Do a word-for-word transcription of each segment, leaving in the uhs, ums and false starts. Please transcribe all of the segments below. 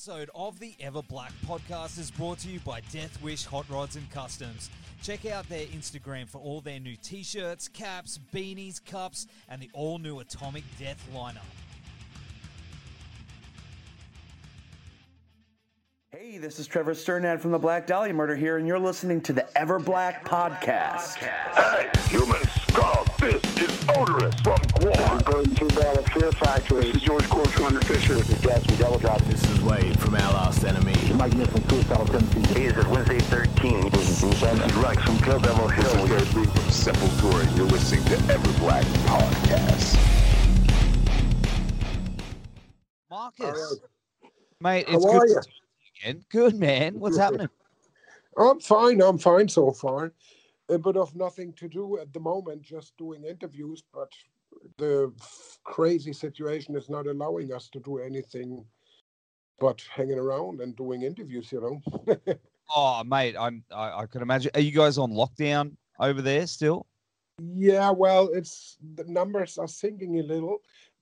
This episode of the Ever Black podcast is brought to you by Death Wish Hot Rods and Customs. Check out their Instagram for all their new t-shirts, caps, beanies, cups, and the all-new Atomic Death lineup. Hey, this is Trevor Sternad from the Black Dahlia Murder here, and you're listening to the Ever Black podcast. Hey, human scum, this is odorous from Guam. Going through Battle Fear Factory. This is George Corcoran under Fisher. This is Jasmine Delacroix. This is Wade from Our Last Enemy. Mike Nichols from Suicide Tendencies. He is at Wednesday thirteen. This is Bruce Evans. Rex from Kill Devil Hill. This is Gary from Sepultura, and you're listening to Ever Black podcast. Marcus. Mate, it's good to you. Good, man. What's happening? I'm fine. I'm fine so far. A bit of nothing to do at the moment, just doing interviews, but the crazy situation is not allowing us to do anything but hanging around and doing interviews, you know. Oh, mate, I'm, I, I can imagine. Are you guys on lockdown over there still? Yeah, well, it's the numbers are sinking a little,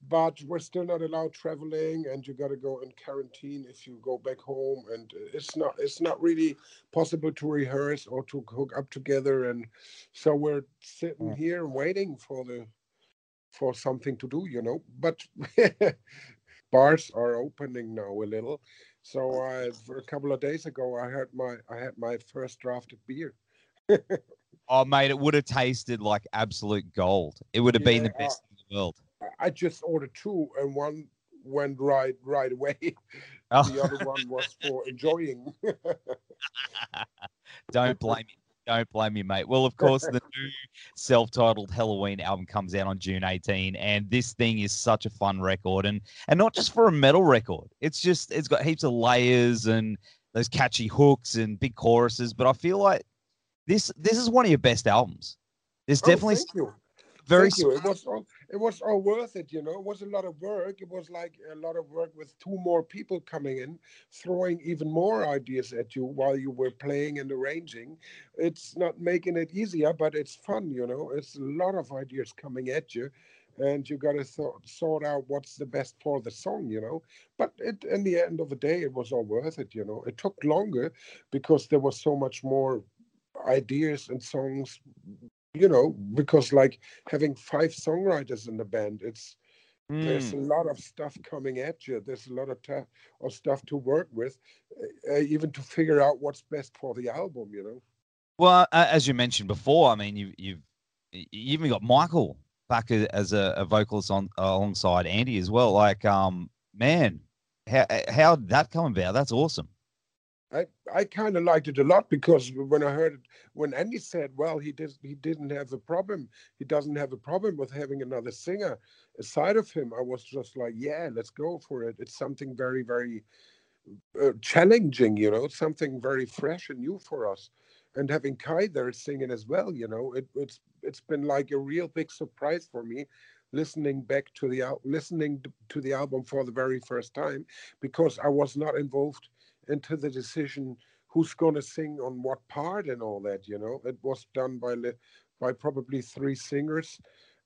but we're still not allowed traveling, and you got to go in quarantine if you go back home. And it's not it's not really possible to rehearse or to hook up together. And so we're sitting here waiting for the for something to do, you know. But bars are opening now a little. So I, a couple of days ago, I had my I had my first draft of beer. Oh, mate, it would have tasted like absolute gold. It would have yeah, been the best in the world. I just ordered two, and one went right right away. Oh. The other one was for enjoying. Don't blame you. Don't blame you, mate. Well, of course, the new self-titled Helloween album comes out on June eighteenth, and this thing is such a fun record, and and not just for a metal record. It's just it's got heaps of layers and those catchy hooks and big choruses, but I feel like this this is one of your best albums. There's definitely oh, thank you. Very Thank you. It was all, it was all worth it, you know. It was a lot of work. It was like a lot of work with two more people coming in, throwing even more ideas at you while you were playing and arranging. It's not making it easier, but it's fun, you know. It's a lot of ideas coming at you, and you got to th- sort out what's the best for the song, you know. But it, in the end of the day, it was all worth it, you know. It took longer because there was so much more ideas and songs. You know, because like having five songwriters in the band, it's mm. there's a lot of stuff coming at you. There's a lot of, ta- of stuff to work with, uh, even to figure out what's best for the album, you know. Well, uh, as you mentioned before, I mean, you, you've you even got Michael back as a, a vocalist on uh, alongside Andy as well. Like, um, man, how how did that come about? That's awesome. I, I kind of liked it a lot because when I heard it, when Andy said, well, he, did, he didn't have a problem. He doesn't have a problem with having another singer aside of him. I was just like, yeah, let's go for it. It's something very, very uh, challenging, you know, something very fresh and new for us. And having Kai there singing as well, you know, it, it's it's been like a real big surprise for me. Listening back to the al- listening to the album for the very first time, because I was not involved into the decision who's going to sing on what part and all that, you know. It was done by by probably three singers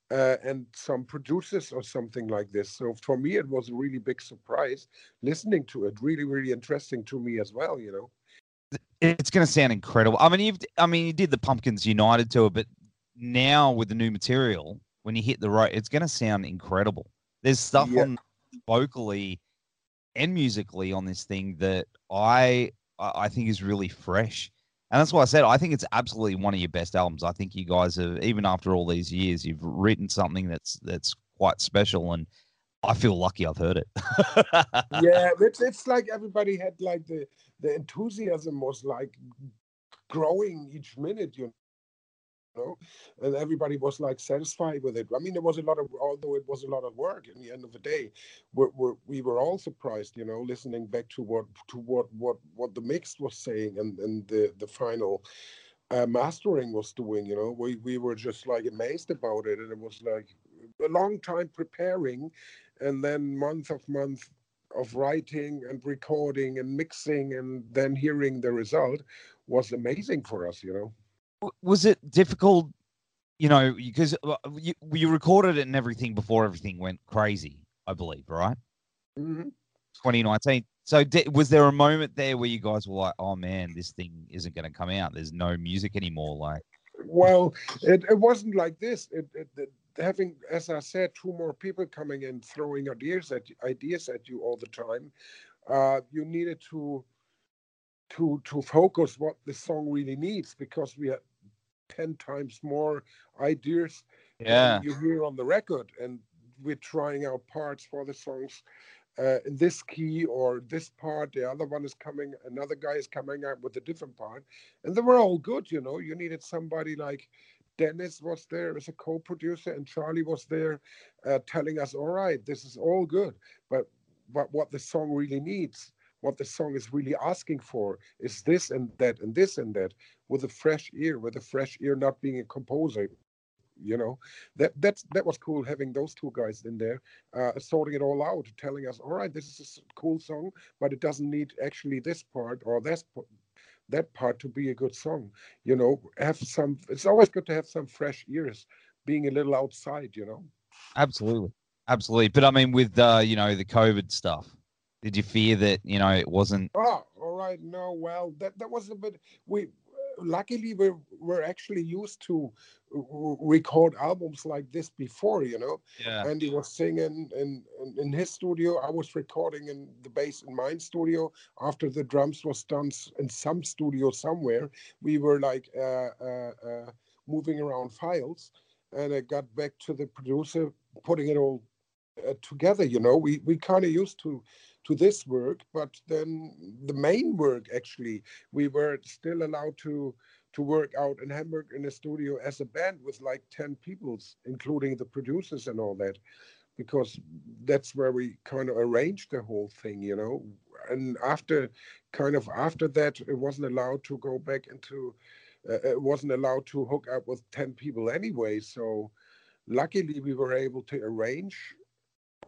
uh, and some producers or something like this. So for me, it was a really big surprise listening to it. Really, really interesting to me as well, you know. It's going to sound incredible. I mean, you've, I mean, you did the Pumpkins United tour, but now with the new material, when you hit the road, it's going to sound incredible. There's stuff yeah. on vocally and musically on this thing that I I think is really fresh. And that's why I said I think it's absolutely one of your best albums. I think you guys have, even after all these years, you've written something that's that's quite special, and I feel lucky I've heard it. Yeah, it's, it's like everybody had like the, the enthusiasm was like growing each minute, you know. know, and everybody was like satisfied with it. I mean, there was a lot of, although it was a lot of work in the end of the day, we're, we're, we were all surprised, you know, listening back to what to what what what the mix was saying and and the the final uh, mastering was doing. You know, we we were just like amazed about it, and it was like a long time preparing, and then month of month of writing and recording and mixing, and then hearing the result was amazing for us, you know. Was it difficult, you know, because you, you recorded it and everything before everything went crazy, I believe, right? Mm-hmm. twenty nineteen. So di- was there a moment there where you guys were like, oh, man, this thing isn't going to come out. There's no music anymore. Like, well, it, it wasn't like this. It, it, it, having, as I said, two more people coming in, throwing ideas at, ideas at you all the time, uh, you needed to, to, to focus what the song really needs, because we had ten times more ideas yeah. than you hear on the record, and we're trying out parts for the songs uh, in this key or this part, the other one is coming, another guy is coming out with a different part, and they were all good, you know. You needed somebody like Dennis was there as a co-producer, and Charlie was there uh, telling us, all right, this is all good, but, but what the song really needs, what the song is really asking for, is this and that and this and that, with a fresh ear, with a fresh ear, not being a composer, you know. That that's, that was cool, having those two guys in there, uh, sorting it all out, telling us, all right, this is a cool song, but it doesn't need actually this part or this part. That part to be a good song, you know. Have some, it's always good to have some fresh ears, being a little outside, you know. Absolutely, absolutely. But I mean, with uh you know, the COVID stuff, did you fear that, you know, it wasn't oh all right no well that that was a bit, we luckily we were actually used to record albums like this before, you know. Yeah. Andy was singing in, in in his studio. I was recording in the bass in my studio. After the drums was done in some studio somewhere, we were like uh, uh, uh, moving around files, and I got back to the producer, putting it all uh, together. You know, we we kind of used to. to this work, but then the main work, actually, we were still allowed to to work out in Hamburg in a studio as a band with like ten people, including the producers and all that, because that's where we kind of arranged the whole thing, you know. And after, kind of after that, it wasn't allowed to go back into, uh, it wasn't allowed to hook up with ten people anyway, so luckily we were able to arrange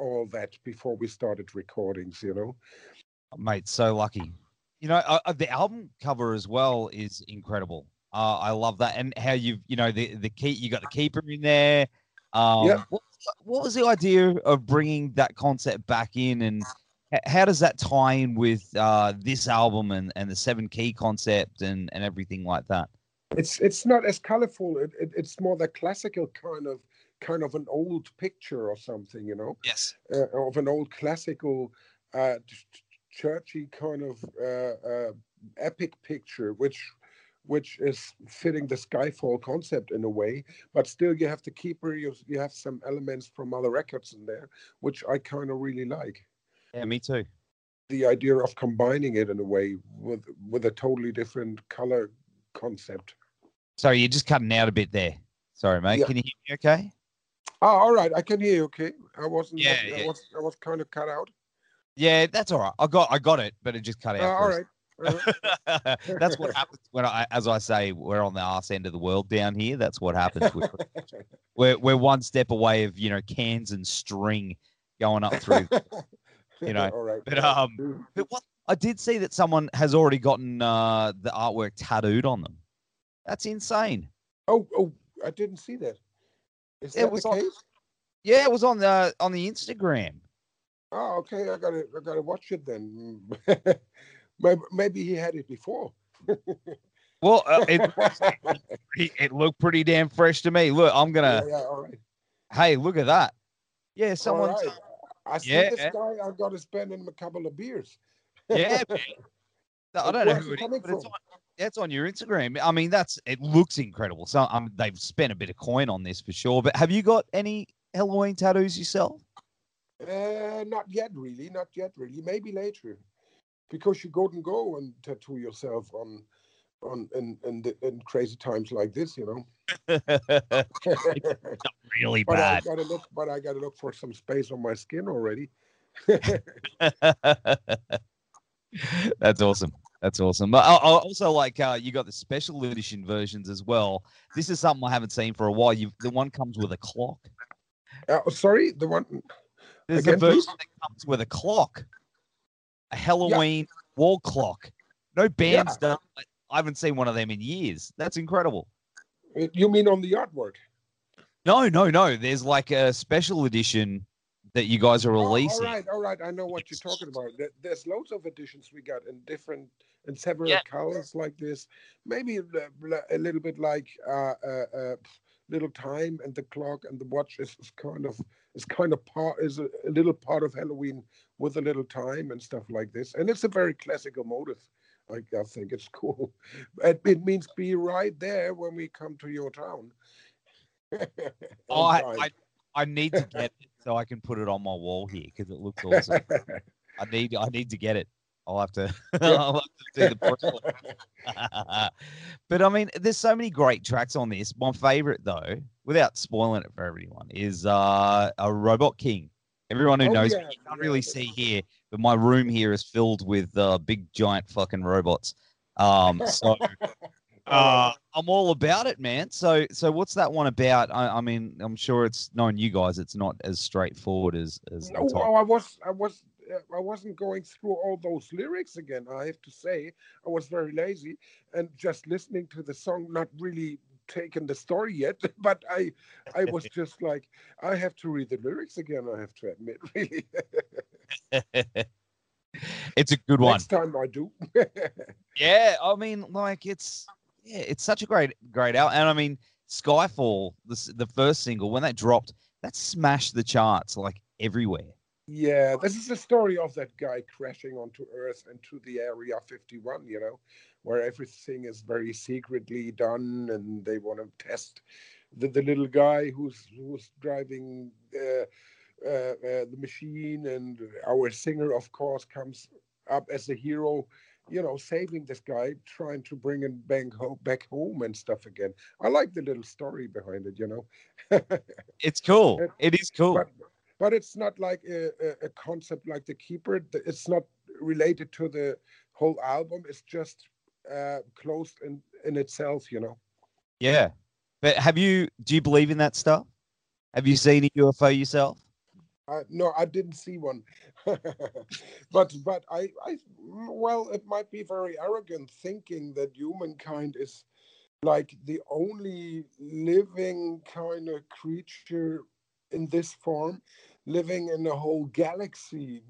all that before we started recordings, you know. Mate, so lucky, you know. Uh, the album cover as well is incredible. uh I love that, and how you've, you know, the the key, you got the keeper in there. um yeah. what, what was the idea of bringing that concept back in, and how does that tie in with uh this album and and the seven key concept and and everything like that? It's it's not as colorful. It, it, it's more the classical kind of kind of an old picture or something, you know. Yes. Uh, of an old classical uh churchy kind of uh, uh epic picture, which which is fitting the Skyfall concept in a way, but still you have the keeper, you, you have some elements from other records in there, which I kind of really like. Yeah, me too. The idea of combining it in a way with with a totally different color concept. Sorry, you're just cutting out a bit there. Sorry, mate. Yeah. Can you hear me okay? Oh, all right. I can hear you. Okay. I wasn't. Yeah, I, yeah. I was. I was kind of cut out. Yeah, that's all right. I got. I got it, but it just cut out. Uh, all right. All right. That's what happens when I, as I say, we're on the arse end of the world down here. That's what happens. We're we're one step away of, you know, cans and string going up through. You know. All right. But um, but what I did see that someone has already gotten uh, the artwork tattooed on them. That's insane. Oh oh. I didn't see that. Is that it was the case? On, yeah, it was on the on the Instagram. Oh, okay. I gotta I gotta watch it then. maybe, maybe he had it before. Well, uh, it, it, it looked pretty damn fresh to me. Look, I'm gonna. Yeah, yeah, all right. Hey, look at that. Yeah, someone. Right. I see yeah, this yeah. guy. I gotta spend him a couple of beers. Yeah, man. I don't know who it is, but it's on, that's on your Instagram. I mean, that's it looks incredible. So um, they've spent a bit of coin on this for sure. But have you got any Helloween tattoos yourself? Uh, not yet, really. Not yet, really. Maybe later, because you go and go and tattoo yourself on on in in, in crazy times like this, you know. Really but bad. I gotta look, but I gotta look for some space on my skin already. That's awesome. That's awesome. I, I also like uh, you got the special edition versions as well. This is something I haven't seen for a while. You the one comes with a clock. Uh, sorry, the one. There's again, a version please? that comes with a clock, a Helloween yeah. wall clock. No bands yeah. done. I haven't seen one of them in years. That's incredible. You mean on the artwork? No, no, no. There's like a special edition that you guys are releasing. Oh, all right, all right. I know what you're talking about. There's loads of editions we got in different, in several yeah. colors like this. Maybe a little bit like uh, uh, uh, Little Time and the Clock and the Watch is, is kind of is kind of part is a, a little part of Helloween with a little time and stuff like this. And it's a very classical motive. I, I think it's cool. It, it means be right there when we come to your town. oh, I, I I need to get it so I can put it on my wall here because it looks awesome. I need I need to get it. I'll have to. I'll have to do the But I mean, there's so many great tracks on this. My favorite, though, without spoiling it for everyone, is uh, a Robot King. Everyone who oh, knows yeah. me, you can't really see here, but my room here is filled with uh, big, giant fucking robots. Um, so uh, I'm all about it, man. So so what's that one about? I, I mean, I'm sure it's knowing you guys, it's not as straightforward as... as no, well, I, was, I, was, uh, I wasn't going through all those lyrics again, I have to say. I was very lazy and just listening to the song, not really... taken the story yet, but I I was just like, I have to read the lyrics again, I have to admit, really. It's a good one. Next time I do. Yeah, I mean, like, it's yeah, it's such a great, great album. And I mean, Skyfall, the, the first single, when that dropped, that smashed the charts, like, everywhere. Yeah, this is the story of that guy crashing onto Earth and to the Area fifty-one, you know, where everything is very secretly done and they want to test the, the little guy who's who's driving uh, uh, uh, the machine. And our singer, of course, comes up as a hero, you know, saving this guy, trying to bring him back home and stuff again. I like the little story behind it, you know. It's cool. It is cool. But, But it's not like a, a concept like The Keeper. It's not related to the whole album. It's just uh, closed in, in itself, you know. Yeah. But have you, do you believe in that stuff? Have you seen a U F O yourself? Uh, no, I didn't see one. but but I, I, well, it might be very arrogant thinking that humankind is like the only living kind of creature in this form, living in a whole galaxy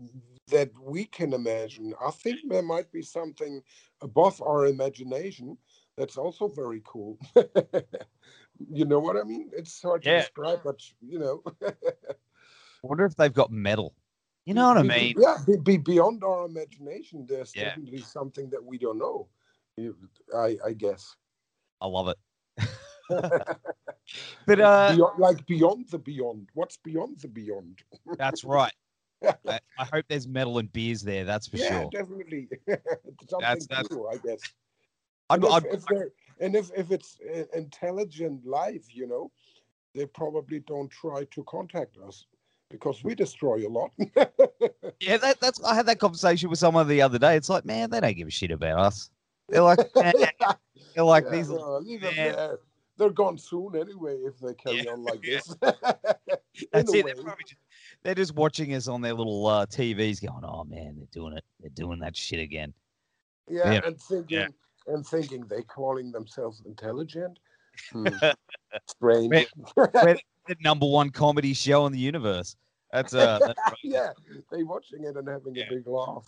that we can imagine. I think there might be something above our imagination that's also very cool. You know what I mean? It's hard yeah. to describe, but, you know. I wonder if they've got metal. You know what I mean? Yeah, be beyond our imagination, there's yeah. definitely something that we don't know, I, I guess. I love it. But uh beyond, like beyond the beyond what's beyond the beyond. That's right. I, I hope there's metal and beers there, that's for yeah, sure definitely. That's, that's... New, I guess I'd, and, I'd, if, I'd... If and if if it's uh, intelligent life, you know, they probably don't try to contact us because we destroy a lot. Yeah, that, that's I had that conversation with someone the other day. It's like, man, they don't give a shit about us. They're like eh. They're like yeah, these no, leave them there. They're gone soon anyway if they carry yeah. on like this. That's it. They're, just, they're just watching us on their little uh, T Vs going, oh, man, they're doing it. They're doing that shit again. Yeah, yeah. and thinking yeah. and thinking they're calling themselves intelligent. Hmm. Strange. We're, we're the number one comedy show in the universe. That's, uh, that's right. Yeah, they're watching it and having yeah. a big laugh.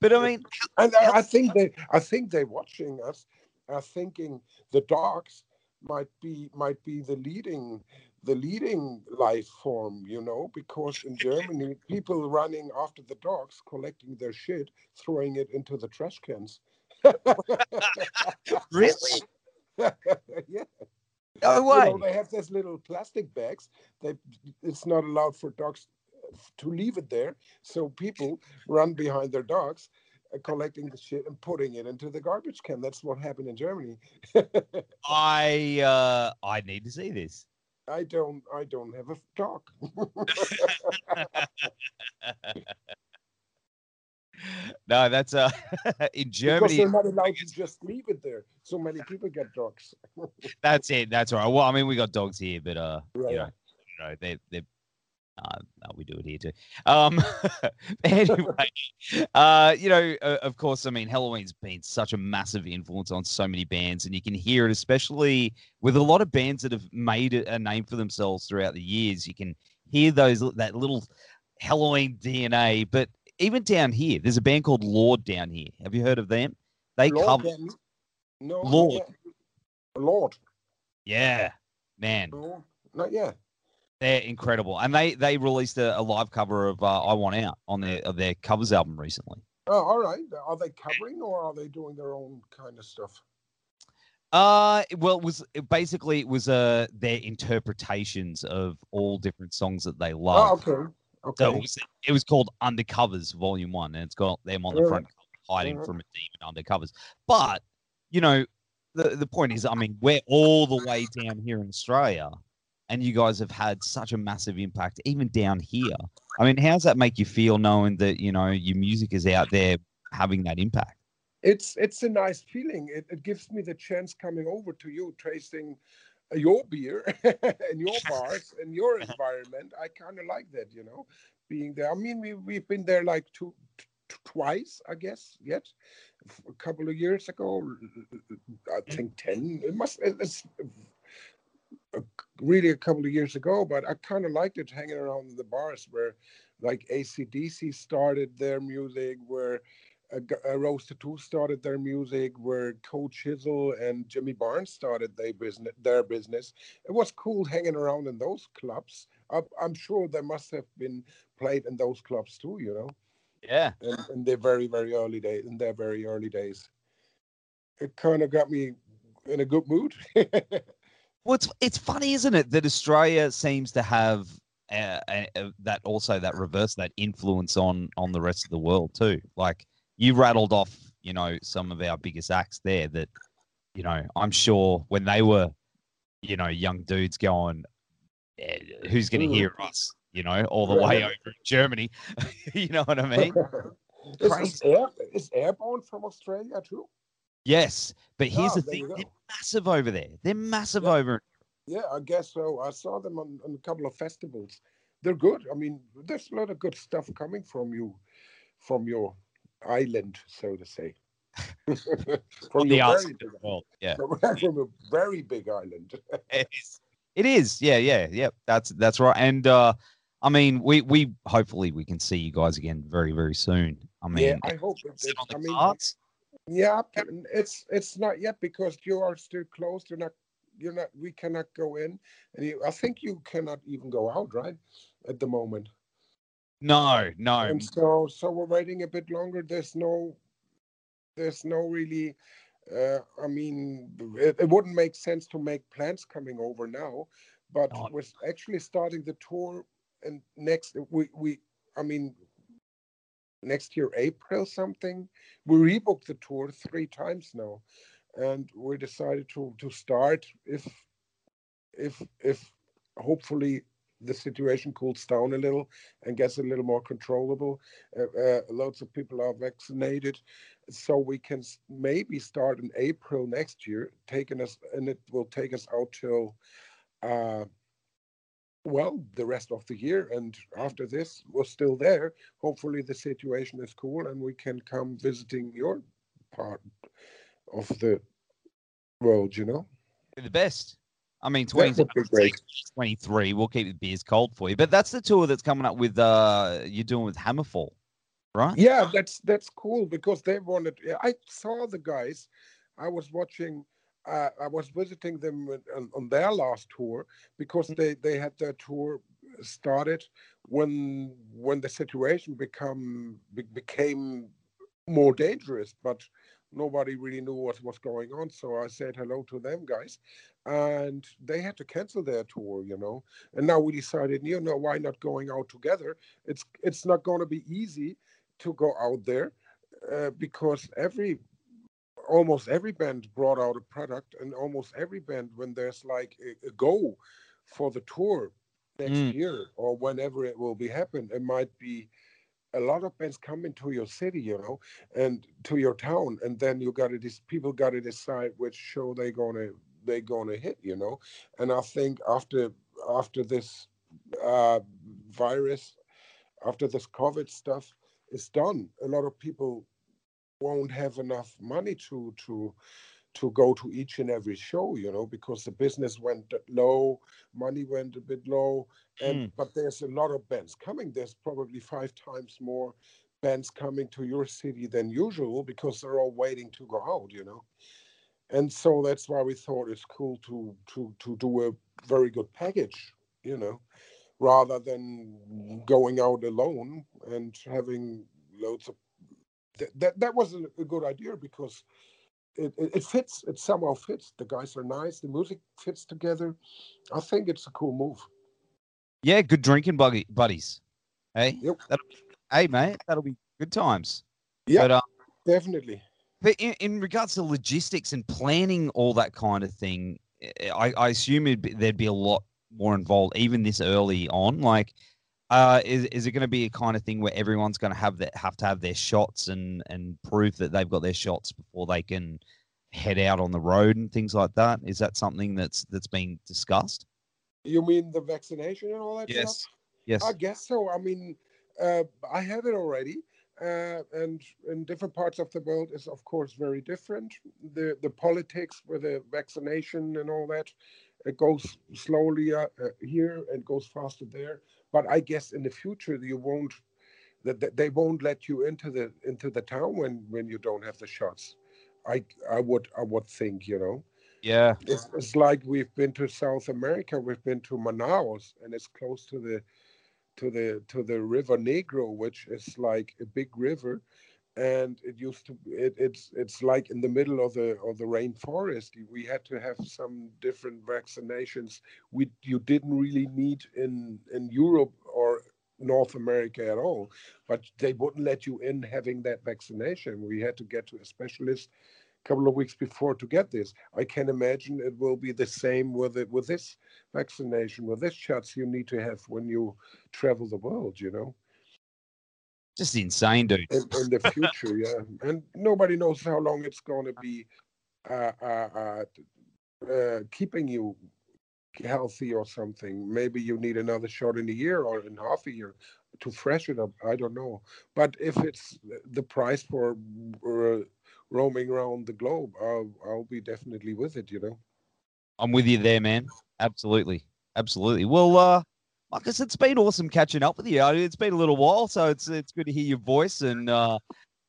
But, I mean... and I, I, think they, I think they're watching us. Are thinking the dogs might be might be the leading the leading life form, you know, because in Germany people running after the dogs, collecting their shit, throwing it into the trash cans. Really? Yeah. No way. You know, they have these little plastic bags. They it's not allowed for dogs to leave it there, so people run behind their dogs collecting the shit and putting it into the garbage can. That's what happened in Germany. I uh, I need to see this. I don't. I don't have a dog. No, that's uh, in Germany. Because they're not allowed to just leave it there. So many people get dogs. That's it. That's all right. Well, I mean, we got dogs here, but uh, right. you know, you know, they they. Uh, no, we do it here too. Um, anyway, uh, you know, uh, of course, I mean, Helloween's been such a massive influence on so many bands, and you can hear it, especially with a lot of bands that have made a name for themselves throughout the years. You can hear those that little Helloween D N A. But even down here, there's a band called Lord down here. Have you heard of them? They Lord cover them? No, Lord. Lord. Yeah, man. No, not yet. They're incredible, and they they released a, a live cover of uh, "I Want Out" on their of their covers album recently. Oh, all right. Are they covering, or are they doing their own kind of stuff? Uh well, it was it basically it was uh their interpretations of all different songs that they love. Oh, okay, okay. So it was, it was called "Undercovers" Volume One, and it's got them on the front cover hiding from a demon undercovers. But you know, the the point is, I mean, we're all the way down here in Australia. And you guys have had such a massive impact, even down here. I mean, how does that make you feel knowing that, you know, your music is out there having that impact? It's it's a nice feeling. It, it gives me the chance coming over to you, tasting your beer and your bars and your environment. I kind of like that, you know, being there. I mean, we, we've been there like two, t- twice, I guess, yet. A couple of years ago, I think ten. It must... It's, A, really a couple of years ago, but I kind of liked it hanging around the bars where like A C D C started their music, where uh, uh, Rose Tattoo started their music, where Coach Hizzle and Jimmy Barnes started their business, their business. It was cool hanging around in those clubs. I, I'm sure they must have been played in those clubs too, you know? Yeah. In, in their very, very early days, in their very early days. It kind of got me in a good mood. Well, it's, it's funny, isn't it, that Australia seems to have uh, uh, that also that reverse, that influence on on the rest of the world too. Like you rattled off, you know, some of our biggest acts there that, you know, I'm sure when they were, you know, young dudes going, yeah, who's going to hear us, you know, all the way over in Germany. You know what I mean? Is, is, air, is Airborne from Australia too? Yes, but here's oh, the thing, they're massive over there. They're massive yeah. over. Yeah, I guess so. I saw them on, on a couple of festivals. They're good. I mean, there's a lot of good stuff coming from you, from your island, so to say. From the island of the world, yeah. From, from a very big island. It is. It is, yeah, yeah, yeah. That's that's right. And, uh, I mean, we, we hopefully we can see you guys again very, very soon. I mean, yeah, I hope it's on the I cards. Mean, Yeah, it's it's not yet because you are still closed. You're not. You're not. We cannot go in, and you, I think you cannot even go out, right, at the moment. No, no. And so, so we're waiting a bit longer. There's no, there's no really. Uh, I mean, it, it wouldn't make sense to make plans coming over now, but no. We're actually starting the tour, and next we we. I mean. Next year, April something. We rebooked the tour three times now, and we decided to to start if if if hopefully the situation cools down a little and gets a little more controllable. Uh, uh, lots of people are vaccinated, so we can maybe start in April next year. Taking us and it will take us out till. Uh, Well, the rest of the year, and after this, we're still there. Hopefully, the situation is cool, and we can come visiting your part of the world. You know, the best. I mean, twenty twenty-three. We'll keep the beers cold for you, but that's the tour that's coming up with uh, you're doing with Hammerfall, right? Yeah, that's that's cool because they wanted. I saw the guys. I was watching. Uh, I was visiting them on, on their last tour because they, they had their tour started when when the situation become be, became more dangerous, but nobody really knew what was going on. So I said hello to them guys, and they had to cancel their tour, you know. And now we decided, you know, why not going out together? It's it's not going to be easy to go out there. uh, because every almost every band brought out a product, and almost every band, when there's like a, a go for the tour next mm. year or whenever it will be happen, it might be a lot of bands coming to your city, you know, and to your town, and then you got to these people got to decide which show they're gonna they're gonna hit, you know. And I think after after this uh, virus, after this COVID stuff is done, a lot of people won't have enough money to to to go to each and every show, you know, because the business went low, money went a bit low, and mm. but there's a lot of bands coming. There's probably five times more bands coming to your city than usual because they're all waiting to go out, you know. And so that's why we thought it's cool to to to do a very good package, you know, rather than going out alone and having loads of... That, that, that was a good idea because It, it, it fits. It somehow fits. The guys are nice. The music fits together. I think it's a cool move. Yeah, good drinking buddy, buddies. Hey, yep. that'll, hey, mate, that'll be good times. Yeah, um, definitely. But in, in regards to logistics and planning, all that kind of thing, I, I assume it'd be, there'd be a lot more involved, even this early on. Like, uh, is is it going to be a kind of thing where everyone's going to have that have to have their shots and, and prove that they've got their shots before they can head out on the road and things like that? Is that something that's that's being discussed? You mean the vaccination and all that yes. stuff? Yes, yes. I guess so. I mean, uh, I have it already, uh, and in different parts of the world is of course very different. The the politics with the vaccination and all that, it goes slowly uh, uh, here and goes faster there. But I guess in the future you won't, that they won't let you into the into the town when, when you don't have the shots. I I would I would think, you know. Yeah. It's, it's like we've been to South America, we've been to Manaus, and it's close to the to the to the River Negro, which is like a big river, and it used to it, it's it's like in the middle of the of the rainforest. We had to have some different vaccinations we you didn't really need in in Europe or North America at all, but they wouldn't let you in having that vaccination. We had to get to a specialist a couple of weeks before to get this. I can imagine it will be the same with it with this vaccination, with this shots you need to have when you travel the world, you know. Just insane, dude. In, in the future, yeah. And nobody knows how long it's going to be uh, uh, uh, uh, keeping you healthy or something. Maybe you need another shot in a year or in half a year to freshen up. I don't know. But if it's the price for uh, roaming around the globe, I'll, I'll be definitely with it, you know. I'm with you there, man. Absolutely. Absolutely. Well, uh, Marcus, it's been awesome catching up with you. It's been a little while, so it's it's good to hear your voice. And, uh,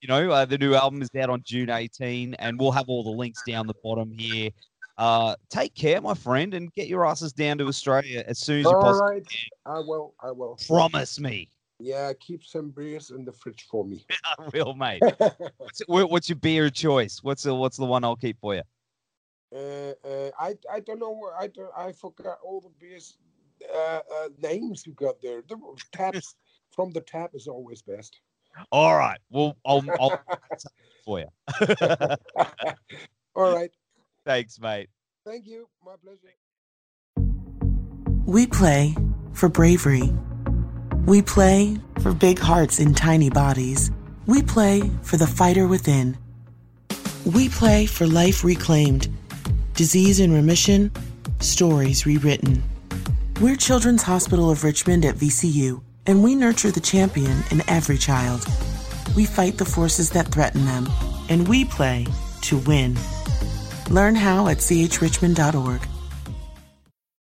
you know, uh, the new album is out on June eighteenth, and we'll have all the links down the bottom here. Uh, take care, my friend, and get your asses down to Australia as soon as all you possibly right. can. I will, I will. Promise me. Yeah, keep some beers in the fridge for me. I will, mate. what's, what's your beer of choice? What's the, what's the one I'll keep for you? Uh, uh, I, I don't know. I, don't, I forgot all the beers. Uh, uh, names you got there. The taps from the tap is always best. All right. Well, I'll, I'll for you. All right. Thanks, mate. Thank you. My pleasure. We play for bravery. We play for big hearts in tiny bodies. We play for the fighter within. We play for life reclaimed, disease in remission, stories rewritten. We're Children's Hospital of Richmond at V C U, and we nurture the champion in every child. We fight the forces that threaten them, and we play to win. Learn how at c h richmond dot org.